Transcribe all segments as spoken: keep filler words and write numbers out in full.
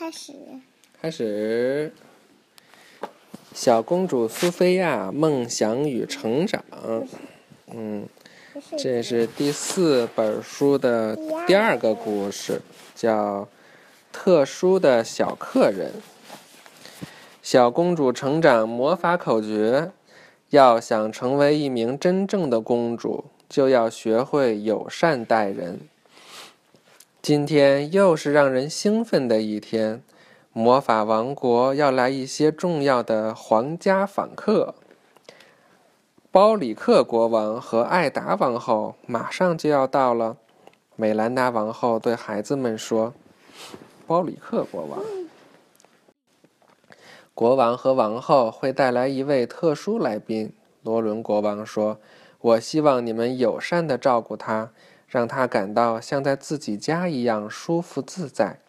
开始。开始。小公主苏菲亚梦想与成长。嗯，这是第四本书的第二个故事，叫特殊的小客人。小公主成长魔法口诀，要想成为一名真正的公主，就要学会友善待人。今天又是让人兴奋的一天，魔法王国要来一些重要的皇家访客。包里克国王和艾达王后马上就要到了。美兰达王后对孩子们说：“包里克国王。”国王和王后会带来一位特殊来宾。罗伦国王说：“我希望你们友善地照顾他，让他感到像在自己家一样舒服自在。”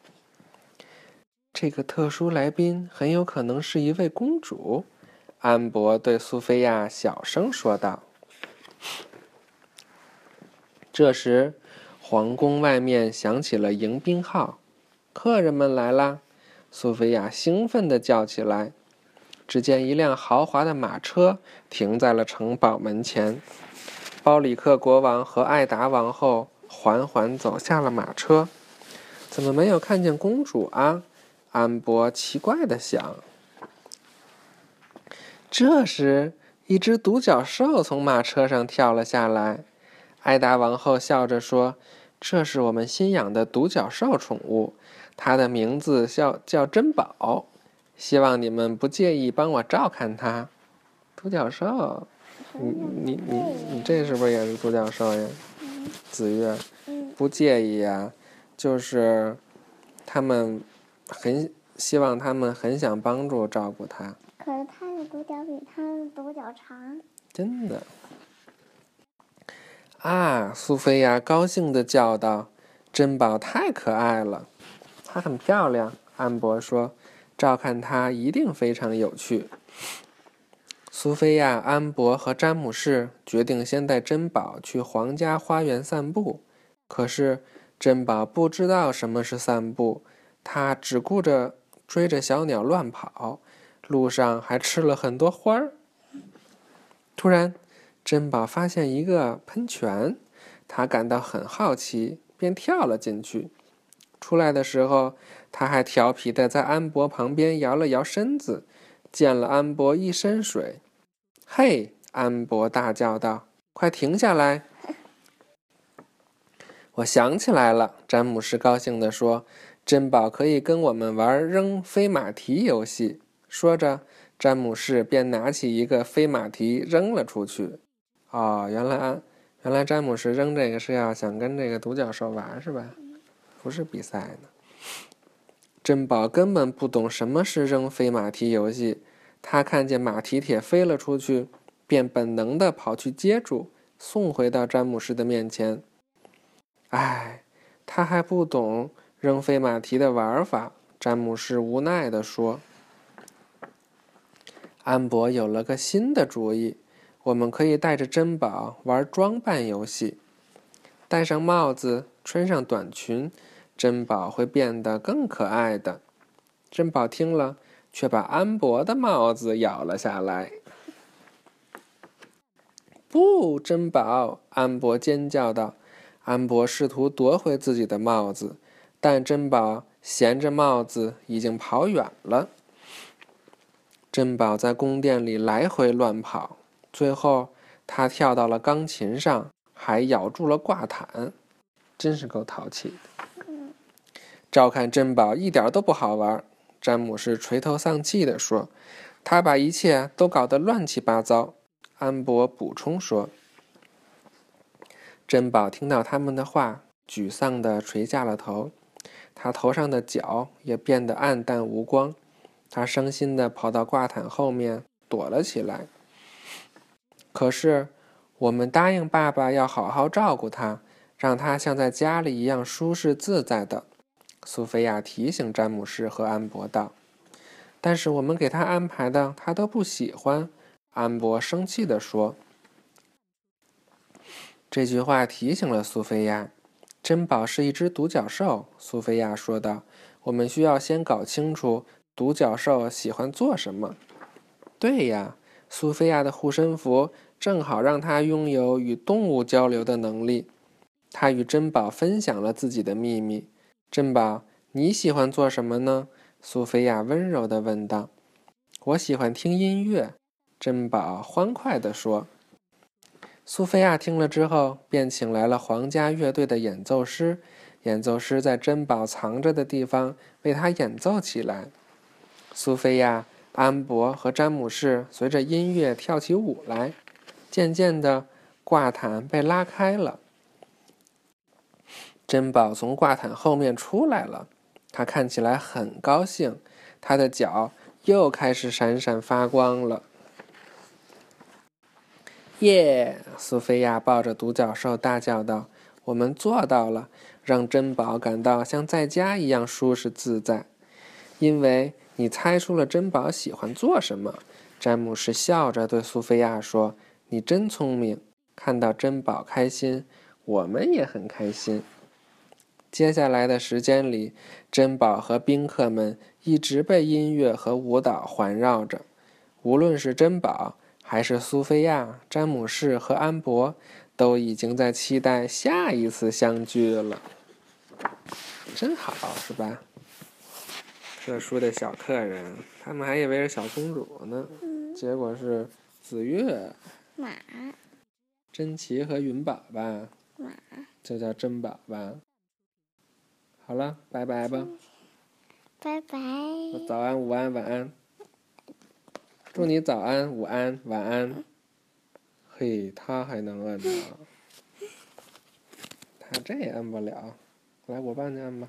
这个特殊来宾很有可能是一位公主，安博对苏菲亚小声说道。这时，皇宫外面响起了迎宾号，客人们来啦！苏菲亚兴奋地叫起来。只见一辆豪华的马车停在了城堡门前，包里克国王和艾达王后缓缓走下了马车。怎么没有看见公主啊？安博奇怪地想。这时，一只独角兽从马车上跳了下来。艾达王后笑着说：“这是我们新养的独角兽宠物，它的名字叫叫珍宝，希望你们不介意帮我照看它。”独角兽，你你你你这是不是也是独角兽呀？子月，不介意啊，就是他们很希望他们很想帮助照顾他。可是他的独角比他的独角长。真的。啊！苏菲亚高兴地叫道：“珍宝太可爱了，她很漂亮。”安博说：“照看她一定非常有趣。”苏菲亚、安博和詹姆士决定先带珍宝去皇家花园散步。可是珍宝不知道什么是散步，她只顾着追着小鸟乱跑，路上还吃了很多花儿。突然，珍宝发现一个喷泉，他感到很好奇，便跳了进去。出来的时候，他还调皮地在安博旁边摇了摇身子，溅了安博一身水。“嘿！”安博大叫道，“快停下来！”“我想起来了。”詹姆士高兴地说，“珍宝可以跟我们玩扔飞马蹄游戏。”说着，詹姆士便拿起一个飞马蹄扔了出去。哦，原来安，原来詹姆士扔这个是要想跟这个独角兽玩是吧？不是比赛呢。珍宝根本不懂什么是扔飞马蹄游戏，他看见马蹄铁飞了出去，便本能地跑去接住，送回到詹姆士的面前。哎，他还不懂扔飞马蹄的玩法，詹姆士无奈地说。安博有了个新的主意，我们可以带着珍宝玩装扮游戏。戴上帽子，穿上短裙，珍宝会变得更可爱的。珍宝听了，却把安博的帽子咬了下来。“不，珍宝！”安博尖叫道。安博试图夺回自己的帽子，但珍宝衔着帽子已经跑远了。珍宝在宫殿里来回乱跑，最后他跳到了钢琴上，还咬住了挂毯，真是够淘气的。照看珍宝一点都不好玩，詹姆士垂头丧气地说，他把一切都搞得乱七八糟。安博补充说。珍宝听到他们的话，沮丧地垂下了头，他头上的角也变得暗淡无光。他伤心地跑到挂毯后面躲了起来。可是，我们答应爸爸要好好照顾他，让他像在家里一样舒适自在的。苏菲亚提醒詹姆士和安博道。但是我们给他安排的他都不喜欢，安博生气地说。这句话提醒了苏菲亚。珍宝是一只独角兽，苏菲亚说道，我们需要先搞清楚独角兽喜欢做什么。对呀，苏菲亚的护身符正好让她拥有与动物交流的能力。她与珍宝分享了自己的秘密。珍宝，你喜欢做什么呢？苏菲亚温柔地问道。我喜欢听音乐，珍宝欢快地说。苏菲亚听了之后，便请来了皇家乐队的演奏师，演奏师在珍宝藏着的地方为她演奏起来。苏菲亚、安博和詹姆士随着音乐跳起舞来。渐渐的，挂毯被拉开了，珍宝从挂毯后面出来了。她看起来很高兴，她的脚又开始闪闪发光了。耶、yeah, 苏菲亚抱着独角兽大叫道，我们做到了，让珍宝感到像在家一样舒适自在。因为你猜出了珍宝喜欢做什么，詹姆士笑着对苏菲亚说，你真聪明，看到珍宝开心，我们也很开心。接下来的时间里，珍宝和宾客们一直被音乐和舞蹈环绕着。无论是珍宝还是苏菲亚、詹姆士和安博，都已经在期待下一次相聚了。真好，是吧？这书的小客人，他们还以为是小公主呢，嗯、结果是紫月、马、珍奇和云宝吧？马，就叫珍宝吧。好了，拜拜吧。拜拜。早安，午安，晚安。祝你早安、午安、晚安。嘿，他还能摁呢，他这也摁不了。来，我帮你摁吧。